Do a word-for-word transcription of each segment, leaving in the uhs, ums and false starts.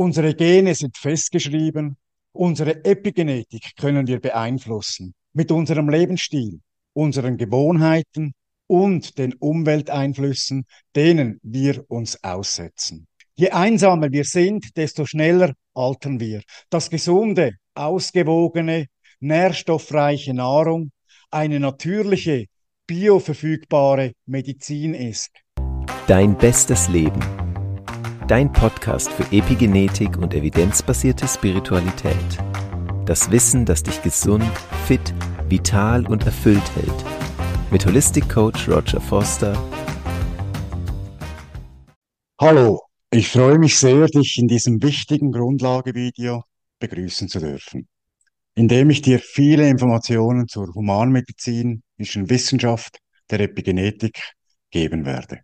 Unsere Gene sind festgeschrieben. Unsere Epigenetik können wir beeinflussen. Mit unserem Lebensstil, unseren Gewohnheiten und den Umwelteinflüssen, denen wir uns aussetzen. Je einsamer wir sind, desto schneller altern wir. Das gesunde, ausgewogene, nährstoffreiche Nahrung eine natürliche, bioverfügbare Medizin ist. Dein bestes Leben. Dein Podcast für Epigenetik und evidenzbasierte Spiritualität. Das Wissen, das dich gesund, fit, vital und erfüllt hält. Mit Holistik-Coach Roger Foster. Hallo, ich freue mich sehr, dich in diesem wichtigen Grundlagevideo begrüßen zu dürfen, in dem ich dir viele Informationen zur humanmedizinischen Wissenschaft der Epigenetik geben werde.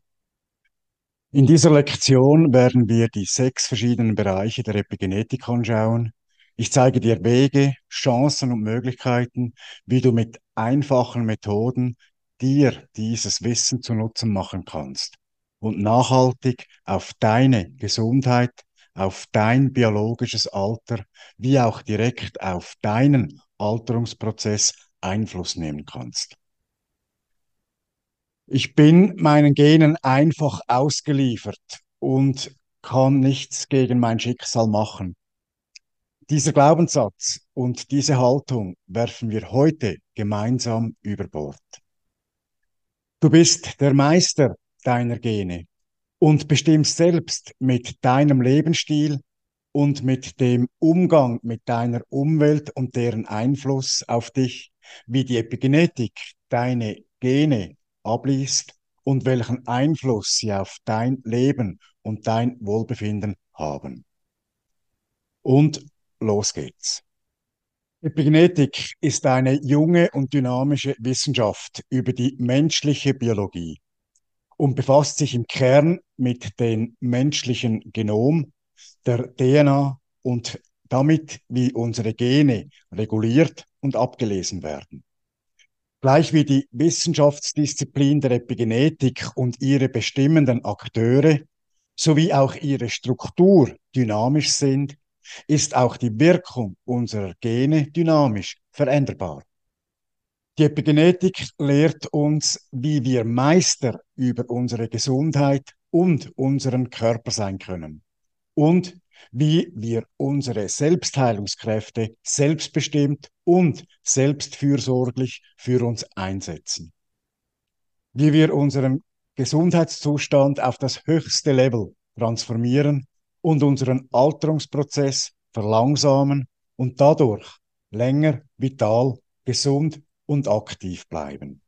In dieser Lektion werden wir die sechs verschiedenen Bereiche der Epigenetik anschauen. Ich zeige dir Wege, Chancen und Möglichkeiten, wie du mit einfachen Methoden dir dieses Wissen zu Nutzen machen kannst und nachhaltig auf deine Gesundheit, auf dein biologisches Alter, wie auch direkt auf deinen Alterungsprozess Einfluss nehmen kannst. Ich bin meinen Genen einfach ausgeliefert und kann nichts gegen mein Schicksal machen. Dieser Glaubenssatz und diese Haltung werfen wir heute gemeinsam über Bord. Du bist der Meister deiner Gene und bestimmst selbst mit deinem Lebensstil und mit dem Umgang mit deiner Umwelt und deren Einfluss auf dich, wie die Epigenetik deine Gene abliest und welchen Einfluss sie auf dein Leben und dein Wohlbefinden haben. Und los geht's. Epigenetik ist eine junge und dynamische Wissenschaft über die menschliche Biologie und befasst sich im Kern mit dem menschlichen Genom, der D N A und damit, wie unsere Gene reguliert und abgelesen werden. Gleich wie die Wissenschaftsdisziplin der Epigenetik und ihre bestimmenden Akteure sowie auch ihre Struktur dynamisch sind, ist auch die Wirkung unserer Gene dynamisch veränderbar. Die Epigenetik lehrt uns, wie wir Meister über unsere Gesundheit und unseren Körper sein können und wie wir unsere Selbstheilungskräfte selbstbestimmt und selbstfürsorglich für uns einsetzen. Wie wir unseren Gesundheitszustand auf das höchste Level transformieren und unseren Alterungsprozess verlangsamen und dadurch länger vital, gesund und aktiv bleiben.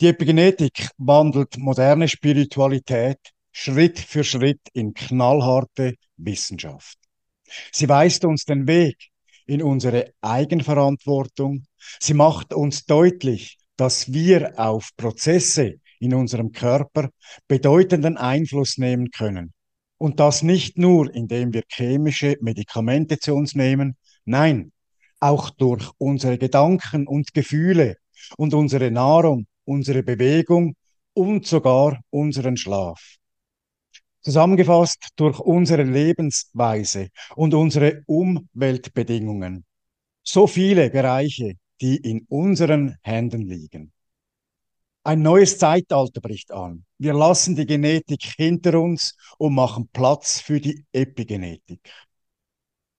Die Epigenetik wandelt moderne Spiritualität Schritt für Schritt in knallharte Wissenschaft. Sie weist uns den Weg in unsere Eigenverantwortung. Sie macht uns deutlich, dass wir auf Prozesse in unserem Körper bedeutenden Einfluss nehmen können. Und das nicht nur, indem wir chemische Medikamente zu uns nehmen, nein, auch durch unsere Gedanken und Gefühle und unsere Nahrung, unsere Bewegung und sogar unseren Schlaf. Zusammengefasst durch unsere Lebensweise und unsere Umweltbedingungen. So viele Bereiche, die in unseren Händen liegen. Ein neues Zeitalter bricht an. Wir lassen die Genetik hinter uns und machen Platz für die Epigenetik.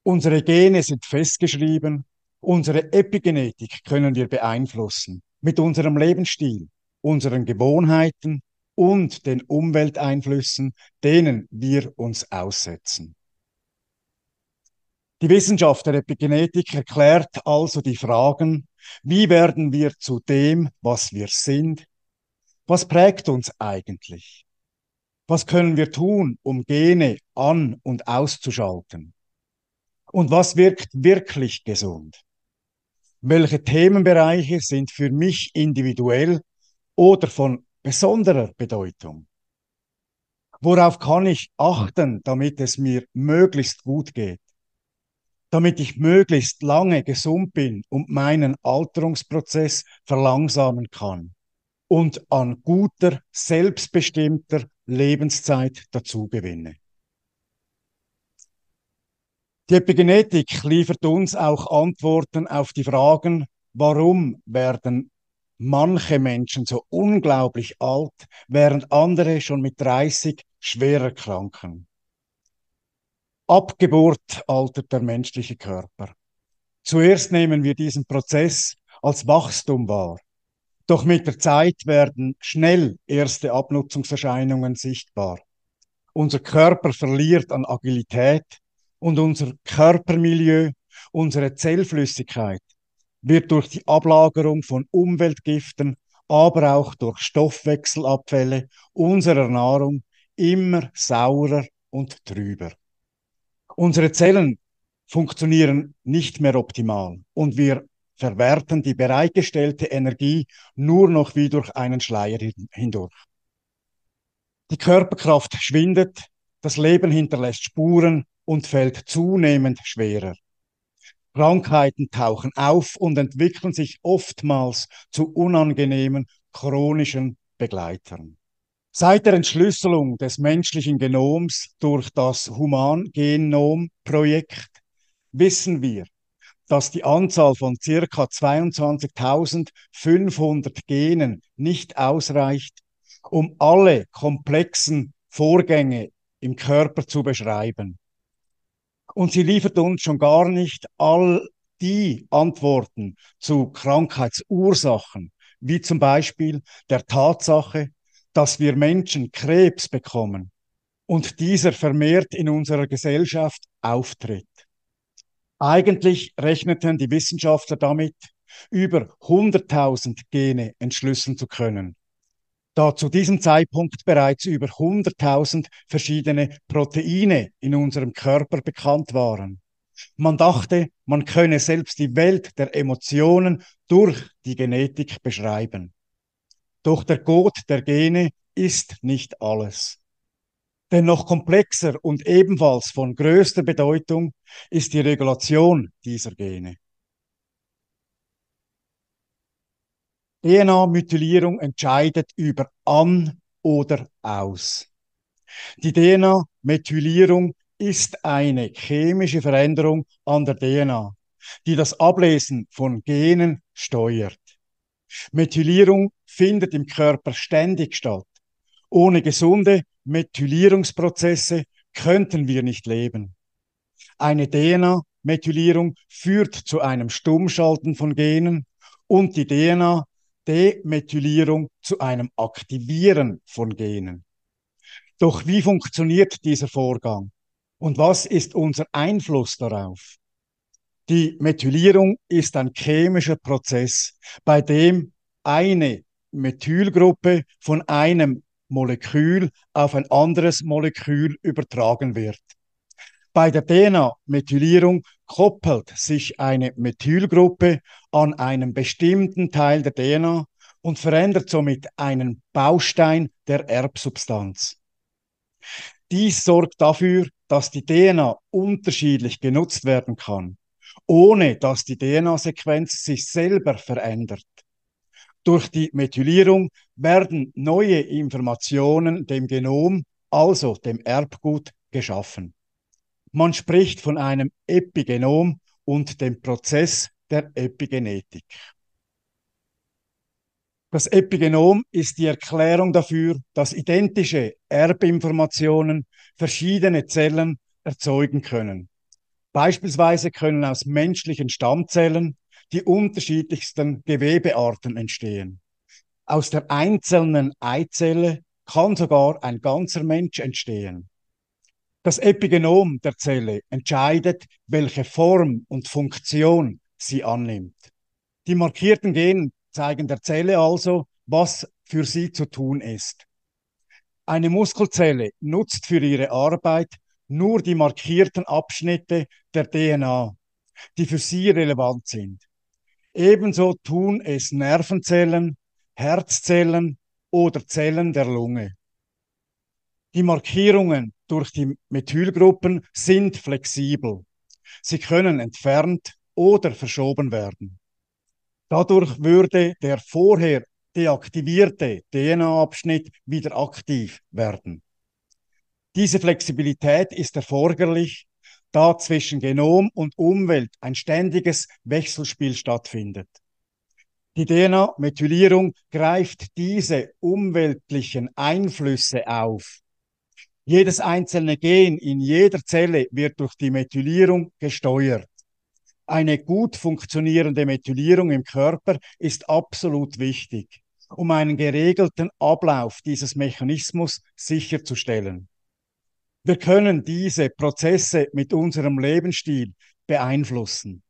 Unsere Gene sind festgeschrieben. Unsere Epigenetik können wir beeinflussen. Mit unserem Lebensstil, unseren Gewohnheiten und den Umwelteinflüssen, denen wir uns aussetzen. Die Wissenschaft der Epigenetik erklärt also die Fragen, wie werden wir zu dem, was wir sind? Was prägt uns eigentlich? Was können wir tun, um Gene an- und auszuschalten? Und was wirkt wirklich gesund? Welche Themenbereiche sind für mich individuell oder von besonderer Bedeutung? Worauf kann ich achten, damit es mir möglichst gut geht? Damit ich möglichst lange gesund bin und meinen Alterungsprozess verlangsamen kann und an guter, selbstbestimmter Lebenszeit dazugewinne. Die Epigenetik liefert uns auch Antworten auf die Fragen, warum werden manche Menschen so unglaublich alt, während andere schon mit dreißig schwerer kranken. Ab Geburt altert der menschliche Körper. Zuerst nehmen wir diesen Prozess als Wachstum wahr. Doch mit der Zeit werden schnell erste Abnutzungserscheinungen sichtbar. Unser Körper verliert an Agilität und unser Körpermilieu, unsere Zellflüssigkeit, wird durch die Ablagerung von Umweltgiften, aber auch durch Stoffwechselabfälle unserer Nahrung immer saurer und trüber. Unsere Zellen funktionieren nicht mehr optimal und wir verwerten die bereitgestellte Energie nur noch wie durch einen Schleier hindurch. Die Körperkraft schwindet, das Leben hinterlässt Spuren und fällt zunehmend schwerer. Krankheiten tauchen auf und entwickeln sich oftmals zu unangenehmen, chronischen Begleitern. Seit der Entschlüsselung des menschlichen Genoms durch das Humangenomprojekt wissen wir, dass die Anzahl von ca. zweiundzwanzigtausendfünfhundert Genen nicht ausreicht, um alle komplexen Vorgänge im Körper zu beschreiben. Und sie liefert uns schon gar nicht all die Antworten zu Krankheitsursachen, wie zum Beispiel der Tatsache, dass wir Menschen Krebs bekommen und dieser vermehrt in unserer Gesellschaft auftritt. Eigentlich rechneten die Wissenschaftler damit, über hunderttausend Gene entschlüsseln zu können, da zu diesem Zeitpunkt bereits über hunderttausend verschiedene Proteine in unserem Körper bekannt waren. Man dachte, man könne selbst die Welt der Emotionen durch die Genetik beschreiben. Doch der Code der Gene ist nicht alles. Denn noch komplexer und ebenfalls von größter Bedeutung ist die Regulation dieser Gene. D N A-Methylierung entscheidet über an oder aus. Die D N A-Methylierung ist eine chemische Veränderung an der D N A, die das Ablesen von Genen steuert. Methylierung findet im Körper ständig statt. Ohne gesunde Methylierungsprozesse könnten wir nicht leben. Eine D N A-Methylierung führt zu einem Stummschalten von Genen und die D N A-Demethylierung zu einem Aktivieren von Genen. Doch wie funktioniert dieser Vorgang und was ist unser Einfluss darauf? Die Methylierung ist ein chemischer Prozess, bei dem eine Methylgruppe von einem Molekül auf ein anderes Molekül übertragen wird. Bei der D N A-Methylierung koppelt sich eine Methylgruppe an einem bestimmten Teil der D N A und verändert somit einen Baustein der Erbsubstanz. Dies sorgt dafür, dass die D N A unterschiedlich genutzt werden kann, ohne dass die D N A-Sequenz sich selber verändert. Durch die Methylierung werden neue Informationen dem Genom, also dem Erbgut, geschaffen. Man spricht von einem Epigenom und dem Prozess der Epigenetik. Das Epigenom ist die Erklärung dafür, dass identische Erbinformationen verschiedene Zellen erzeugen können. Beispielsweise können aus menschlichen Stammzellen die unterschiedlichsten Gewebearten entstehen. Aus der einzelnen Eizelle kann sogar ein ganzer Mensch entstehen. Das Epigenom der Zelle entscheidet, welche Form und Funktion sie annimmt. Die markierten Gene zeigen der Zelle also, was für sie zu tun ist. Eine Muskelzelle nutzt für ihre Arbeit nur die markierten Abschnitte der D N A, die für sie relevant sind. Ebenso tun es Nervenzellen, Herzzellen oder Zellen der Lunge. Die Markierungen durch die Methylgruppen sind flexibel. Sie können entfernt oder verschoben werden. Dadurch würde der vorher deaktivierte D N A-Abschnitt wieder aktiv werden. Diese Flexibilität ist erforderlich, da zwischen Genom und Umwelt ein ständiges Wechselspiel stattfindet. Die D N A-Methylierung greift diese umweltlichen Einflüsse auf. Jedes einzelne Gen in jeder Zelle wird durch die Methylierung gesteuert. Eine gut funktionierende Methylierung im Körper ist absolut wichtig, um einen geregelten Ablauf dieses Mechanismus sicherzustellen. Wir können diese Prozesse mit unserem Lebensstil beeinflussen.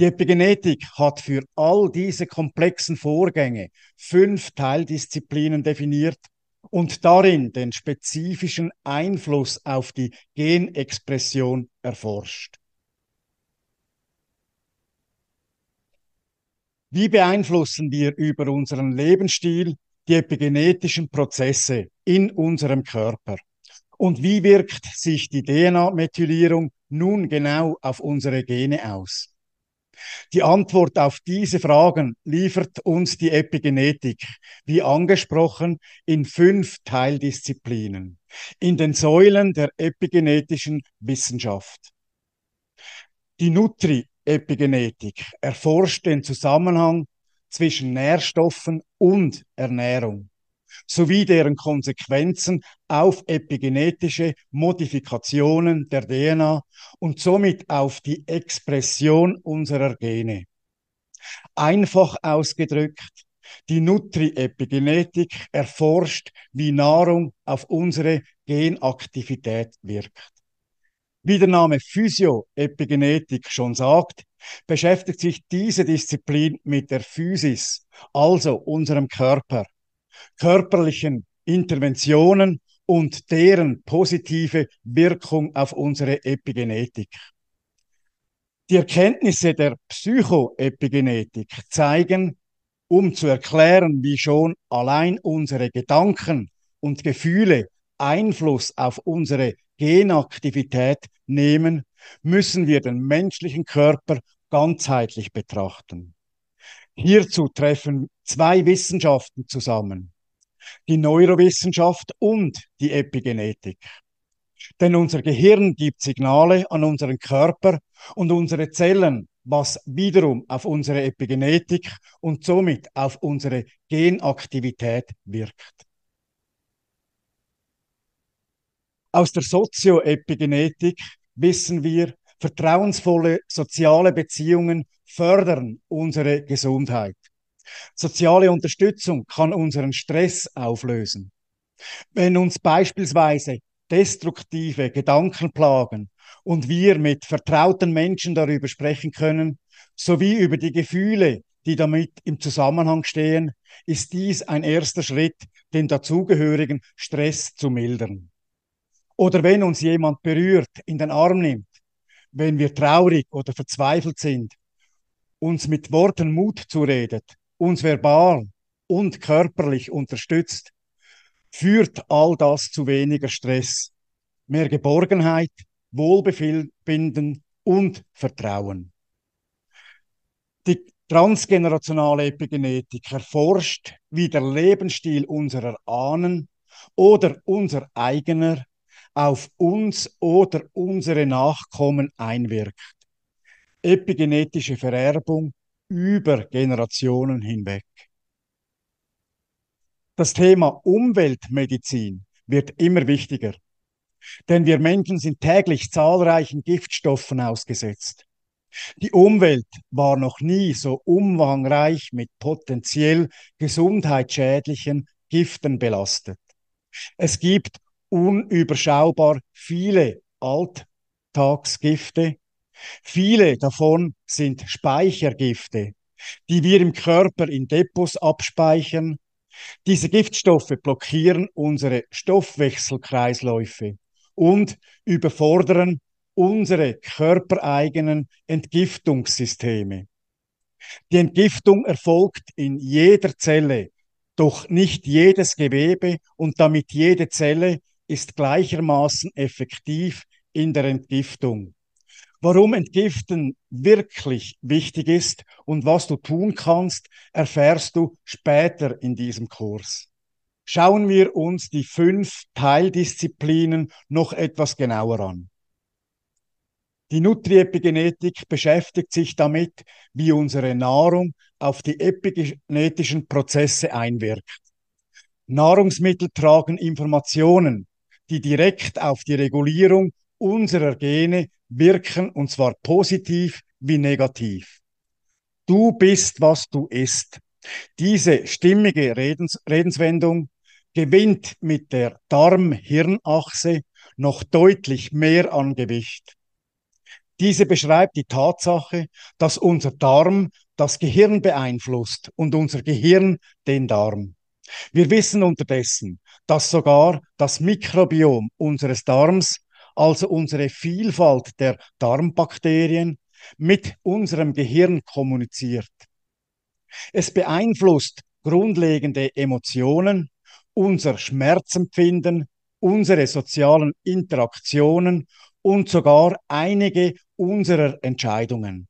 Die Epigenetik hat für all diese komplexen Vorgänge fünf Teildisziplinen definiert und darin den spezifischen Einfluss auf die Genexpression erforscht. Wie beeinflussen wir über unseren Lebensstil die epigenetischen Prozesse in unserem Körper? Und wie wirkt sich die D N A-Methylierung nun genau auf unsere Gene aus? Die Antwort auf diese Fragen liefert uns die Epigenetik, wie angesprochen, in fünf Teildisziplinen, in den Säulen der epigenetischen Wissenschaft. Die Nutriepigenetik erforscht den Zusammenhang zwischen Nährstoffen und Ernährung sowie deren Konsequenzen auf epigenetische Modifikationen der D N A und somit auf die Expression unserer Gene. Einfach ausgedrückt, die Nutriepigenetik erforscht, wie Nahrung auf unsere Genaktivität wirkt. Wie der Name Physioepigenetik schon sagt, beschäftigt sich diese Disziplin mit der Physis, also unserem Körper, körperlichen Interventionen und deren positive Wirkung auf unsere Epigenetik. Die Erkenntnisse der Psychoepigenetik zeigen, um zu erklären, wie schon allein unsere Gedanken und Gefühle Einfluss auf unsere Genaktivität nehmen, müssen wir den menschlichen Körper ganzheitlich betrachten. Hierzu treffen zwei Wissenschaften zusammen, die Neurowissenschaft und die Epigenetik. Denn unser Gehirn gibt Signale an unseren Körper und unsere Zellen, was wiederum auf unsere Epigenetik und somit auf unsere Genaktivität wirkt. Aus der Sozioepigenetik wissen wir, vertrauensvolle soziale Beziehungen fördern unsere Gesundheit. Soziale Unterstützung kann unseren Stress auflösen. Wenn uns beispielsweise destruktive Gedanken plagen und wir mit vertrauten Menschen darüber sprechen können, sowie über die Gefühle, die damit im Zusammenhang stehen, ist dies ein erster Schritt, den dazugehörigen Stress zu mildern. Oder wenn uns jemand berührt, in den Arm nimmt, wenn wir traurig oder verzweifelt sind, uns mit Worten Mut zuredet, uns verbal und körperlich unterstützt, führt all das zu weniger Stress, mehr Geborgenheit, Wohlbefinden und Vertrauen. Die transgenerationale Epigenetik erforscht, wie der Lebensstil unserer Ahnen oder unser eigener auf uns oder unsere Nachkommen einwirkt. Epigenetische Vererbung über Generationen hinweg. Das Thema Umweltmedizin wird immer wichtiger, denn wir Menschen sind täglich zahlreichen Giftstoffen ausgesetzt. Die Umwelt war noch nie so umfangreich mit potenziell gesundheitsschädlichen Giften belastet. Es gibt unüberschaubar viele Alltagsgifte. Viele davon sind Speichergifte, die wir im Körper in Depots abspeichern. Diese Giftstoffe blockieren unsere Stoffwechselkreisläufe und überfordern unsere körpereigenen Entgiftungssysteme. Die Entgiftung erfolgt in jeder Zelle, doch nicht jedes Gewebe und damit jede Zelle ist gleichermaßen effektiv in der Entgiftung. Warum Entgiften wirklich wichtig ist und was du tun kannst, erfährst du später in diesem Kurs. Schauen wir uns die fünf Teildisziplinen noch etwas genauer an. Die Nutriepigenetik beschäftigt sich damit, wie unsere Nahrung auf die epigenetischen Prozesse einwirkt. Nahrungsmittel tragen Informationen, die direkt auf die Regulierung unserer Gene wirken, und zwar positiv wie negativ. Du bist, was du isst. Diese stimmige Redens Redenswendung gewinnt mit der Darm-Hirn-Achse noch deutlich mehr an Gewicht. Diese beschreibt die Tatsache, dass unser Darm das Gehirn beeinflusst und unser Gehirn den Darm. Wir wissen unterdessen, dass sogar das Mikrobiom unseres Darms, also unsere Vielfalt der Darmbakterien, mit unserem Gehirn kommuniziert. Es beeinflusst grundlegende Emotionen, unser Schmerzempfinden, unsere sozialen Interaktionen und sogar einige unserer Entscheidungen.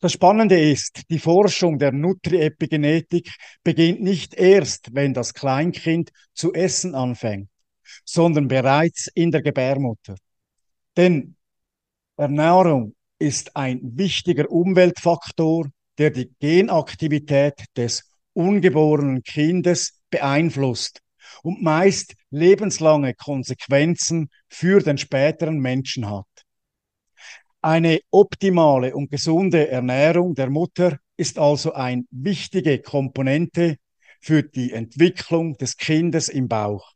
Das Spannende ist, die Forschung der Nutriepigenetik beginnt nicht erst, wenn das Kleinkind zu essen anfängt, sondern bereits in der Gebärmutter. Denn Ernährung ist ein wichtiger Umweltfaktor, der die Genaktivität des ungeborenen Kindes beeinflusst und meist lebenslange Konsequenzen für den späteren Menschen hat. Eine optimale und gesunde Ernährung der Mutter ist also eine wichtige Komponente für die Entwicklung des Kindes im Bauch.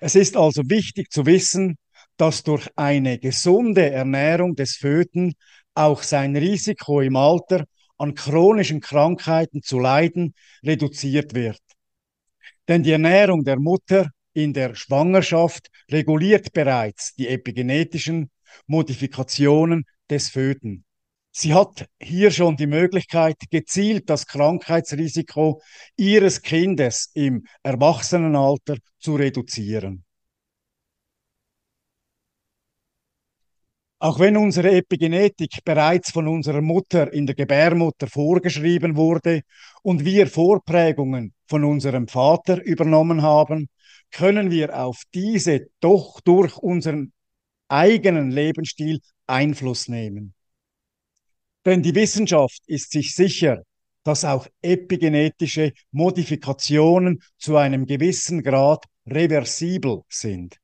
Es ist also wichtig zu wissen, dass durch eine gesunde Ernährung des Föten auch sein Risiko im Alter an chronischen Krankheiten zu leiden reduziert wird. Denn die Ernährung der Mutter in der Schwangerschaft reguliert bereits die epigenetischen Modifikationen des Föten. Sie hat hier schon die Möglichkeit, gezielt das Krankheitsrisiko ihres Kindes im Erwachsenenalter zu reduzieren. Auch wenn unsere Epigenetik bereits von unserer Mutter in der Gebärmutter vorgeschrieben wurde und wir Vorprägungen von unserem Vater übernommen haben, können wir auf diese doch durch unseren eigenen Lebensstil Einfluss nehmen. Denn die Wissenschaft ist sich sicher, dass auch epigenetische Modifikationen zu einem gewissen Grad reversibel sind.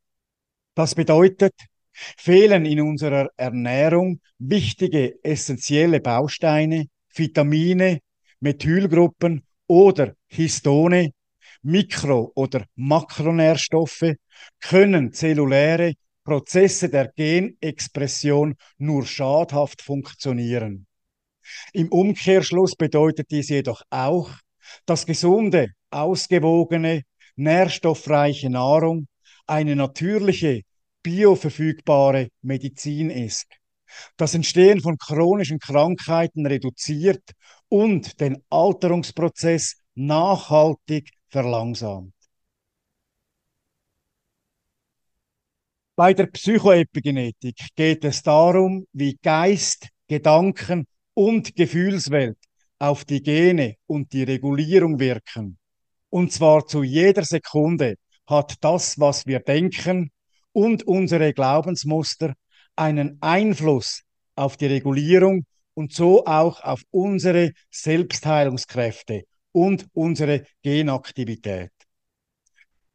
Das bedeutet, fehlen in unserer Ernährung wichtige essentielle Bausteine, Vitamine, Methylgruppen oder Histone, Mikro- oder Makronährstoffe, können zelluläre Prozesse der Genexpression nur schadhaft funktionieren. Im Umkehrschluss bedeutet dies jedoch auch, dass gesunde, ausgewogene, nährstoffreiche Nahrung eine natürliche, bioverfügbare Medizin ist, das Entstehen von chronischen Krankheiten reduziert und den Alterungsprozess nachhaltig verlangsamt. Bei der Psychoepigenetik geht es darum, wie Geist, Gedanken und Gefühlswelt auf die Gene und die Regulierung wirken. Und zwar zu jeder Sekunde hat das, was wir denken, und unsere Glaubensmuster einen Einfluss auf die Regulierung und so auch auf unsere Selbstheilungskräfte und unsere Genaktivität.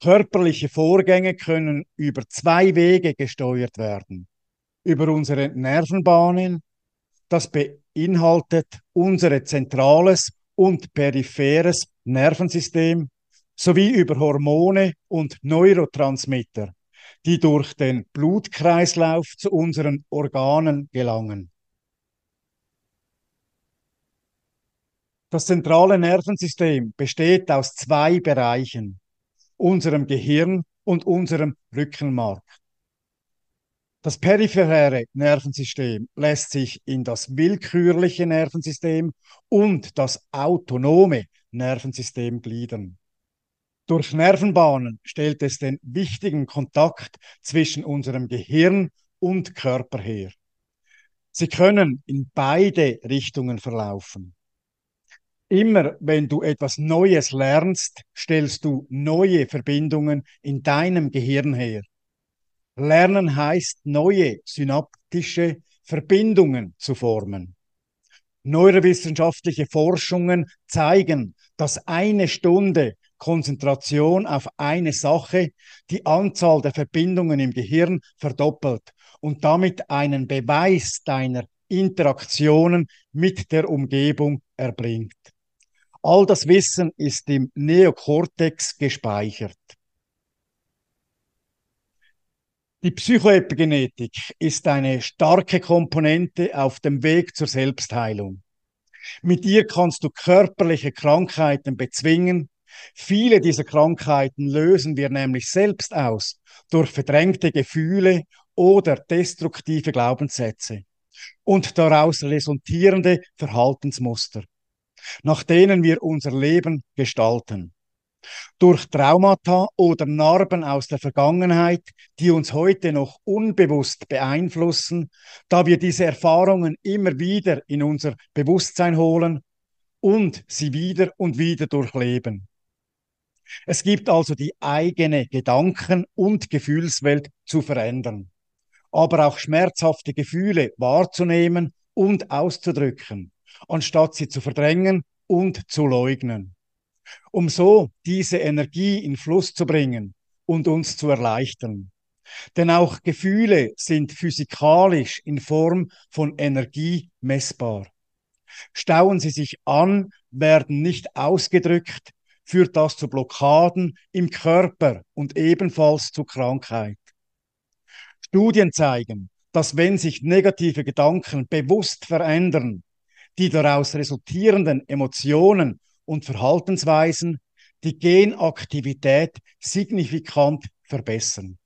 Körperliche Vorgänge können über zwei Wege gesteuert werden. Über unsere Nervenbahnen, das beinhaltet unser zentrales und peripheres Nervensystem, sowie über Hormone und Neurotransmitter, die durch den Blutkreislauf zu unseren Organen gelangen. Das zentrale Nervensystem besteht aus zwei Bereichen, unserem Gehirn und unserem Rückenmark. Das periphere Nervensystem lässt sich in das willkürliche Nervensystem und das autonome Nervensystem gliedern. Durch Nervenbahnen stellt es den wichtigen Kontakt zwischen unserem Gehirn und Körper her. Sie können in beide Richtungen verlaufen. Immer wenn du etwas Neues lernst, stellst du neue Verbindungen in deinem Gehirn her. Lernen heißt, neue synaptische Verbindungen zu formen. Neurowissenschaftliche Forschungen zeigen, dass eine Stunde Konzentration auf eine Sache die Anzahl der Verbindungen im Gehirn verdoppelt und damit einen Beweis deiner Interaktionen mit der Umgebung erbringt. All das Wissen ist im Neokortex gespeichert. Die Psychoepigenetik ist eine starke Komponente auf dem Weg zur Selbstheilung. Mit ihr kannst du körperliche Krankheiten bezwingen. Viele dieser Krankheiten lösen wir nämlich selbst aus, durch verdrängte Gefühle oder destruktive Glaubenssätze und daraus resultierende Verhaltensmuster, nach denen wir unser Leben gestalten. Durch Traumata oder Narben aus der Vergangenheit, die uns heute noch unbewusst beeinflussen, da wir diese Erfahrungen immer wieder in unser Bewusstsein holen und sie wieder und wieder durchleben. Es gibt also die eigene Gedanken- und Gefühlswelt zu verändern, aber auch schmerzhafte Gefühle wahrzunehmen und auszudrücken, anstatt sie zu verdrängen und zu leugnen, um so diese Energie in Fluss zu bringen und uns zu erleichtern. Denn auch Gefühle sind physikalisch in Form von Energie messbar. Stauen sie sich an, werden nicht ausgedrückt, führt das zu Blockaden im Körper und ebenfalls zu Krankheit. Studien zeigen, dass wenn sich negative Gedanken bewusst verändern, die daraus resultierenden Emotionen und Verhaltensweisen die Genaktivität signifikant verbessern.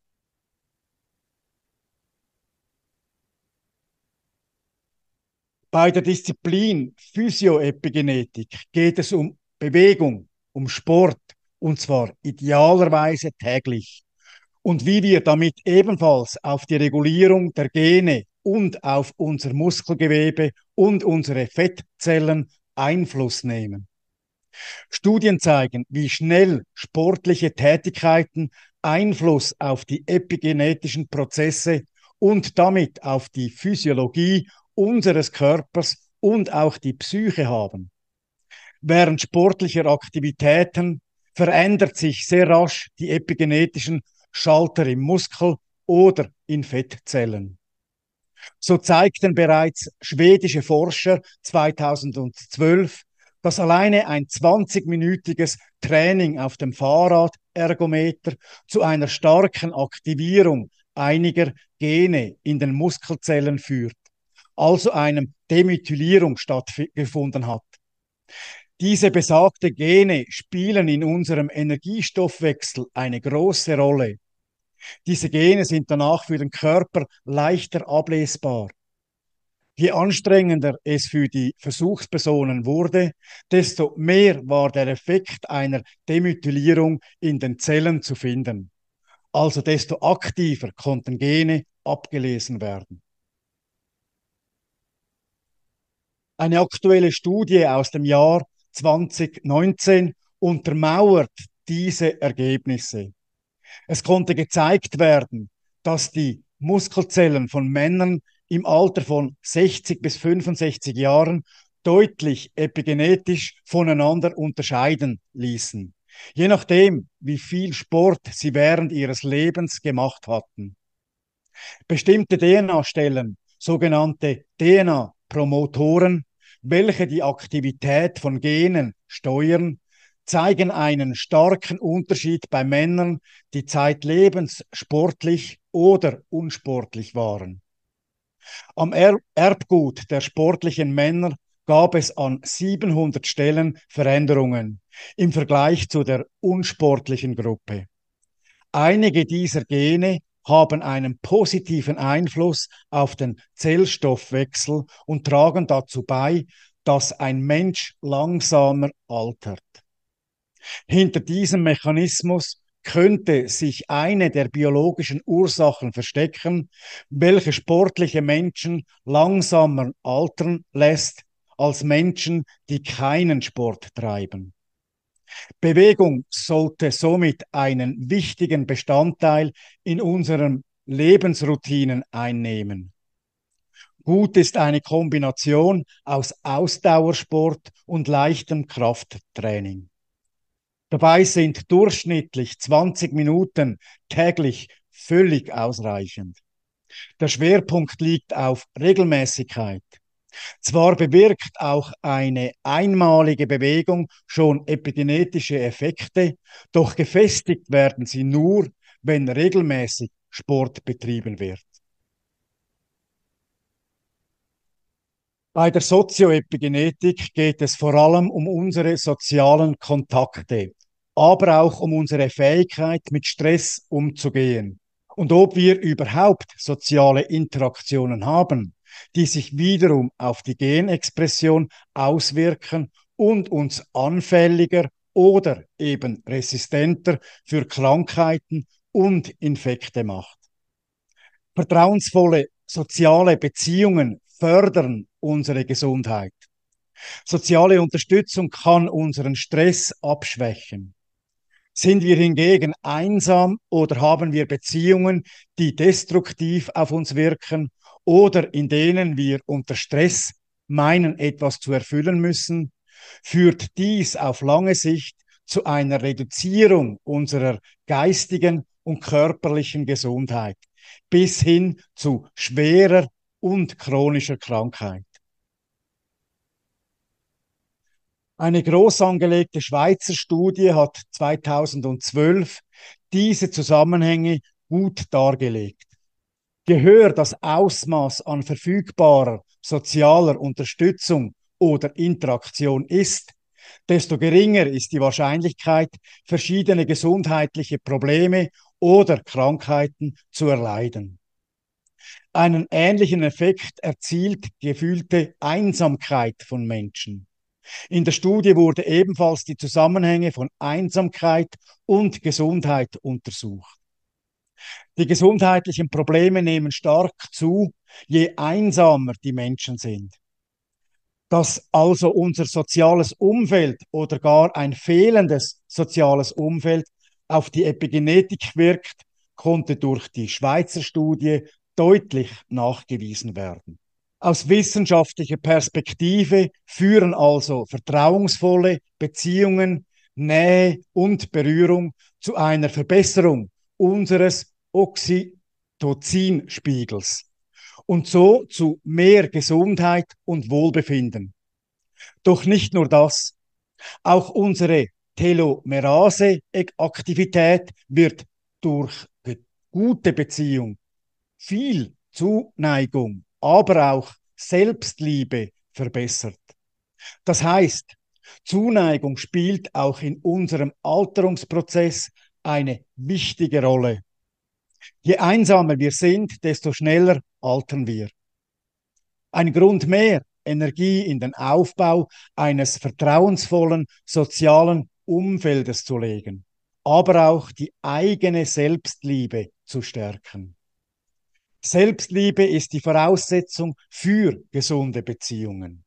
Bei der Disziplin Physioepigenetik geht es um Bewegung, um Sport, und zwar idealerweise täglich. Und wie wir damit ebenfalls auf die Regulierung der Gene und auf unser Muskelgewebe und unsere Fettzellen Einfluss nehmen. Studien zeigen, wie schnell sportliche Tätigkeiten Einfluss auf die epigenetischen Prozesse und damit auf die Physiologie unseres Körpers und auch die Psyche haben. Während sportlicher Aktivitäten verändert sich sehr rasch die epigenetischen Schalter im Muskel oder in Fettzellen. So zeigten bereits schwedische Forscher zweitausendzwölf, dass alleine ein zwanzigminütiges Training auf dem Fahrradergometer zu einer starken Aktivierung einiger Gene in den Muskelzellen führt, also einem Demethylierung stattgefunden hat. Diese besagten Gene spielen in unserem Energiestoffwechsel eine große Rolle. Diese Gene sind danach für den Körper leichter ablesbar. Je anstrengender es für die Versuchspersonen wurde, desto mehr war der Effekt einer Demethylierung in den Zellen zu finden. Also desto aktiver konnten Gene abgelesen werden. Eine aktuelle Studie aus dem Jahr zweitausendneunzehn untermauert diese Ergebnisse. Es konnte gezeigt werden, dass die Muskelzellen von Männern im Alter von sechzig bis fünfundsechzig Jahren deutlich epigenetisch voneinander unterscheiden ließen, je nachdem, wie viel Sport sie während ihres Lebens gemacht hatten. Bestimmte D N A-Stellen, sogenannte D N A-Promotoren, welche die Aktivität von Genen steuern, zeigen einen starken Unterschied bei Männern, die zeitlebens sportlich oder unsportlich waren. Am Erbgut der sportlichen Männer gab es an siebenhundert Stellen Veränderungen im Vergleich zu der unsportlichen Gruppe. Einige dieser Gene haben einen positiven Einfluss auf den Zellstoffwechsel und tragen dazu bei, dass ein Mensch langsamer altert. Hinter diesem Mechanismus könnte sich eine der biologischen Ursachen verstecken, welche sportliche Menschen langsamer altern lässt als Menschen, die keinen Sport treiben. Bewegung sollte somit einen wichtigen Bestandteil in unserem Lebensroutinen einnehmen. Gut ist eine Kombination aus Ausdauersport und leichtem Krafttraining. Dabei sind durchschnittlich zwanzig Minuten täglich völlig ausreichend. Der Schwerpunkt liegt auf Regelmäßigkeit. Zwar bewirkt auch eine einmalige Bewegung schon epigenetische Effekte, doch gefestigt werden sie nur, wenn regelmäßig Sport betrieben wird. Bei der Sozioepigenetik geht es vor allem um unsere sozialen Kontakte, aber auch um unsere Fähigkeit, mit Stress umzugehen und ob wir überhaupt soziale Interaktionen haben, die sich wiederum auf die Genexpression auswirken und uns anfälliger oder eben resistenter für Krankheiten und Infekte macht. Vertrauensvolle soziale Beziehungen fördern unsere Gesundheit. Soziale Unterstützung kann unseren Stress abschwächen. Sind wir hingegen einsam oder haben wir Beziehungen, die destruktiv auf uns wirken oder in denen wir unter Stress meinen, etwas zu erfüllen müssen, führt dies auf lange Sicht zu einer Reduzierung unserer geistigen und körperlichen Gesundheit bis hin zu schwerer und chronischer Krankheit. Eine groß angelegte Schweizer Studie hat zweitausendzwölf diese Zusammenhänge gut dargelegt. Je höher das Ausmaß an verfügbarer sozialer Unterstützung oder Interaktion ist, desto geringer ist die Wahrscheinlichkeit, verschiedene gesundheitliche Probleme oder Krankheiten zu erleiden. Einen ähnlichen Effekt erzielt gefühlte Einsamkeit von Menschen. In der Studie wurde ebenfalls die Zusammenhänge von Einsamkeit und Gesundheit untersucht. Die gesundheitlichen Probleme nehmen stark zu, je einsamer die Menschen sind. Dass also unser soziales Umfeld oder gar ein fehlendes soziales Umfeld auf die Epigenetik wirkt, konnte durch die Schweizer Studie deutlich nachgewiesen werden. Aus wissenschaftlicher Perspektive führen also vertrauensvolle Beziehungen, Nähe und Berührung zu einer Verbesserung unseres Oxytocin-Spiegels und so zu mehr Gesundheit und Wohlbefinden. Doch nicht nur das, auch unsere Telomerase-Aktivität wird durch gute Beziehung, viel Zuneigung, aber auch Selbstliebe verbessert. Das heißt, Zuneigung spielt auch in unserem Alterungsprozess eine wichtige Rolle. Je einsamer wir sind, desto schneller altern wir. Ein Grund mehr, Energie in den Aufbau eines vertrauensvollen sozialen Umfeldes zu legen, aber auch die eigene Selbstliebe zu stärken. Selbstliebe ist die Voraussetzung für gesunde Beziehungen.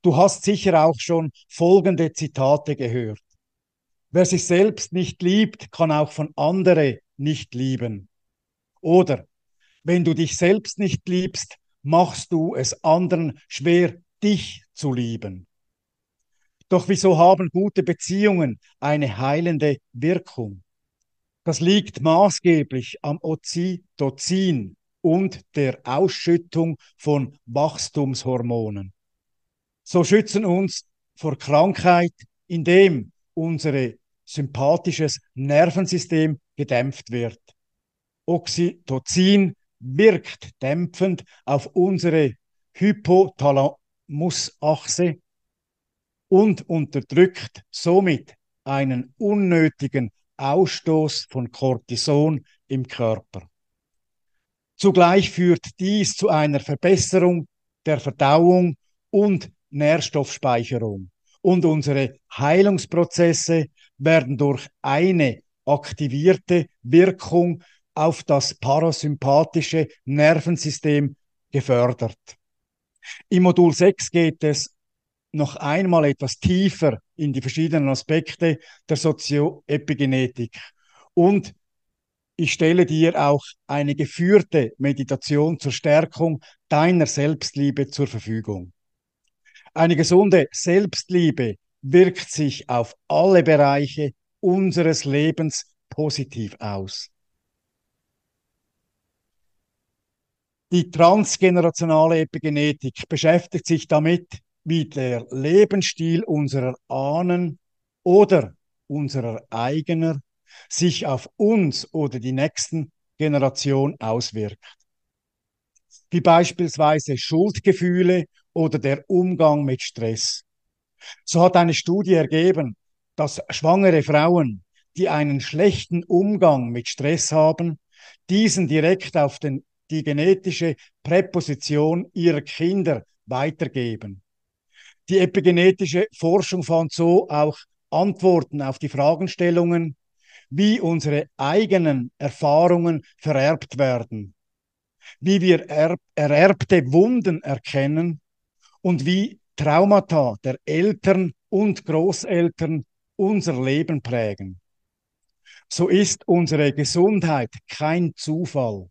Du hast sicher auch schon folgende Zitate gehört. Wer sich selbst nicht liebt, kann auch von anderen nicht lieben. Oder, wenn du dich selbst nicht liebst, machst du es anderen schwer, dich zu lieben. Doch wieso haben gute Beziehungen eine heilende Wirkung? Das liegt maßgeblich am Oxytocin und der Ausschüttung von Wachstumshormonen. So schützen uns vor Krankheit, indem unser sympathisches Nervensystem gedämpft wird. Oxytocin wirkt dämpfend auf unsere Hypothalamusachse und unterdrückt somit einen unnötigen Ausstoß von Cortison im Körper. Zugleich führt dies zu einer Verbesserung der Verdauung und Nährstoffspeicherung und unsere Heilungsprozesse werden durch eine aktivierte Wirkung auf das parasympathische Nervensystem gefördert. Im Modul sechs geht es noch einmal etwas tiefer in die verschiedenen Aspekte der Sozioepigenetik und Ich stelle dir auch eine geführte Meditation zur Stärkung deiner Selbstliebe zur Verfügung. Eine gesunde Selbstliebe wirkt sich auf alle Bereiche unseres Lebens positiv aus. Die transgenerationale Epigenetik beschäftigt sich damit, wie der Lebensstil unserer Ahnen oder unserer eigener sich auf uns oder die nächsten Generationen auswirkt. Wie beispielsweise Schuldgefühle oder der Umgang mit Stress. So hat eine Studie ergeben, dass schwangere Frauen, die einen schlechten Umgang mit Stress haben, diesen direkt auf den, die genetische Präposition ihrer Kinder weitergeben. Die epigenetische Forschung fand so auch Antworten auf die Fragestellungen, wie unsere eigenen Erfahrungen vererbt werden, wie wir er- ererbte Wunden erkennen und wie Traumata der Eltern und Großeltern unser Leben prägen. So ist unsere Gesundheit kein Zufall.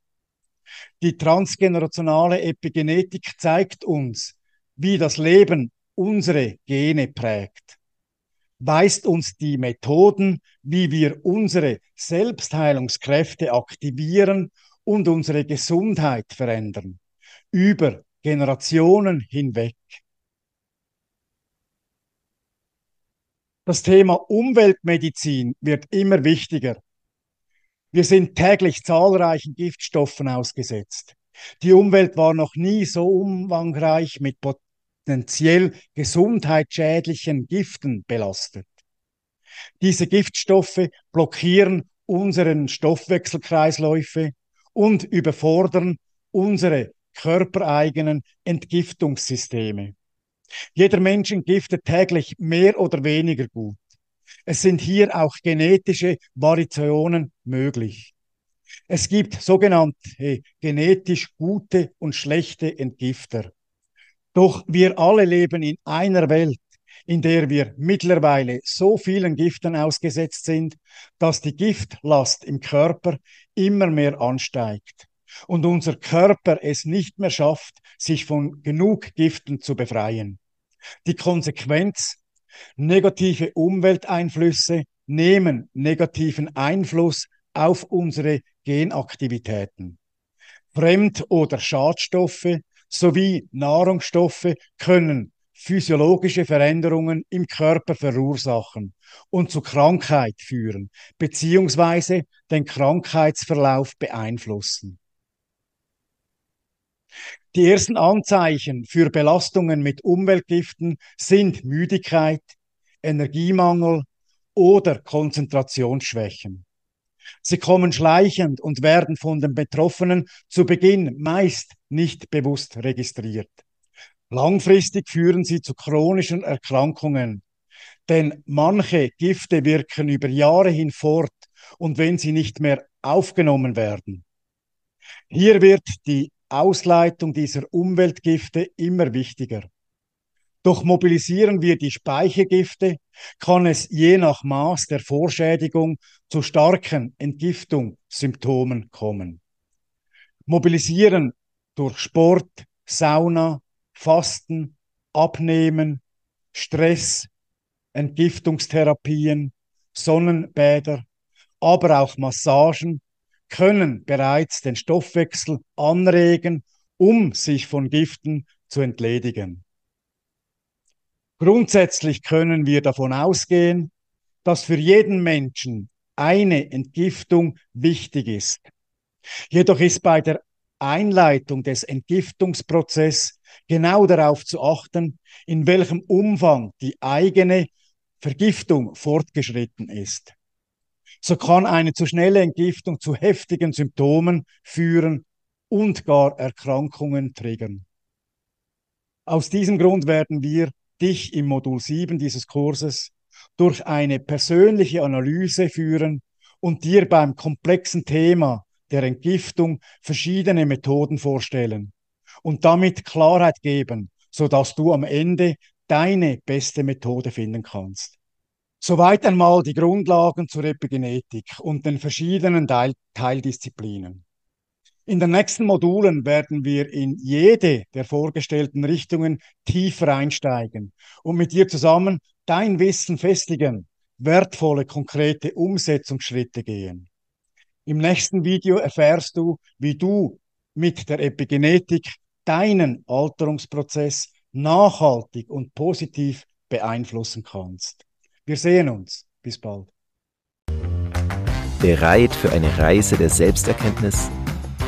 Die transgenerationale Epigenetik zeigt uns, wie das Leben unsere Gene prägt, weist uns die Methoden, wie wir unsere Selbstheilungskräfte aktivieren und unsere Gesundheit verändern, über Generationen hinweg. Das Thema Umweltmedizin wird immer wichtiger. Wir sind täglich zahlreichen Giftstoffen ausgesetzt. Die Umwelt war noch nie so umfangreich mit potenziell gesundheitsschädlichen Giften belastet. Diese Giftstoffe blockieren unseren Stoffwechselkreisläufe und überfordern unsere körpereigenen Entgiftungssysteme. Jeder Mensch entgiftet täglich mehr oder weniger gut. Es sind hier auch genetische Variationen möglich. Es gibt sogenannte genetisch gute und schlechte Entgifter. Doch wir alle leben in einer Welt, in der wir mittlerweile so vielen Giften ausgesetzt sind, dass die Giftlast im Körper immer mehr ansteigt und unser Körper es nicht mehr schafft, sich von genug Giften zu befreien. Die Konsequenz: negative Umwelteinflüsse nehmen negativen Einfluss auf unsere Genaktivitäten. Fremd- oder Schadstoffe sowie Nahrungsstoffe können physiologische Veränderungen im Körper verursachen und zu Krankheit führen bzw. den Krankheitsverlauf beeinflussen. Die ersten Anzeichen für Belastungen mit Umweltgiften sind Müdigkeit, Energiemangel oder Konzentrationsschwächen. Sie kommen schleichend und werden von den Betroffenen zu Beginn meist nicht bewusst registriert. Langfristig führen sie zu chronischen Erkrankungen, denn manche Gifte wirken über Jahre hin fort und wenn sie nicht mehr aufgenommen werden. Hier wird die Ausleitung dieser Umweltgifte immer wichtiger. Doch mobilisieren wir die Speichergifte, kann es je nach Maß der Vorschädigung zu starken Entgiftungssymptomen kommen. Mobilisieren durch Sport, Sauna, Fasten, Abnehmen, Stress, Entgiftungstherapien, Sonnenbäder, aber auch Massagen können bereits den Stoffwechsel anregen, um sich von Giften zu entledigen. Grundsätzlich können wir davon ausgehen, dass für jeden Menschen eine Entgiftung wichtig ist. Jedoch ist bei der Einleitung des Entgiftungsprozesses genau darauf zu achten, in welchem Umfang die eigene Vergiftung fortgeschritten ist. So kann eine zu schnelle Entgiftung zu heftigen Symptomen führen und gar Erkrankungen triggern. Aus diesem Grund werden wir dich im Modul sieben dieses Kurses durch eine persönliche Analyse führen und dir beim komplexen Thema der Entgiftung verschiedene Methoden vorstellen und damit Klarheit geben, sodass du am Ende deine beste Methode finden kannst. Soweit einmal die Grundlagen zur Epigenetik und den verschiedenen Teil- Teildisziplinen. In den nächsten Modulen werden wir in jede der vorgestellten Richtungen tiefer einsteigen und mit dir zusammen dein Wissen festigen, wertvolle, konkrete Umsetzungsschritte gehen. Im nächsten Video erfährst du, wie du mit der Epigenetik deinen Alterungsprozess nachhaltig und positiv beeinflussen kannst. Wir sehen uns. Bis bald. Bereit für eine Reise der Selbsterkenntnis?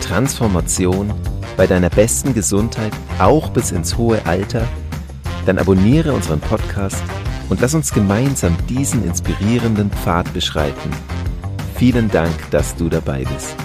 Transformation bei deiner besten Gesundheit, auch bis ins hohe Alter? Dann abonniere unseren Podcast und lass uns gemeinsam diesen inspirierenden Pfad beschreiten. Vielen Dank, dass du dabei bist.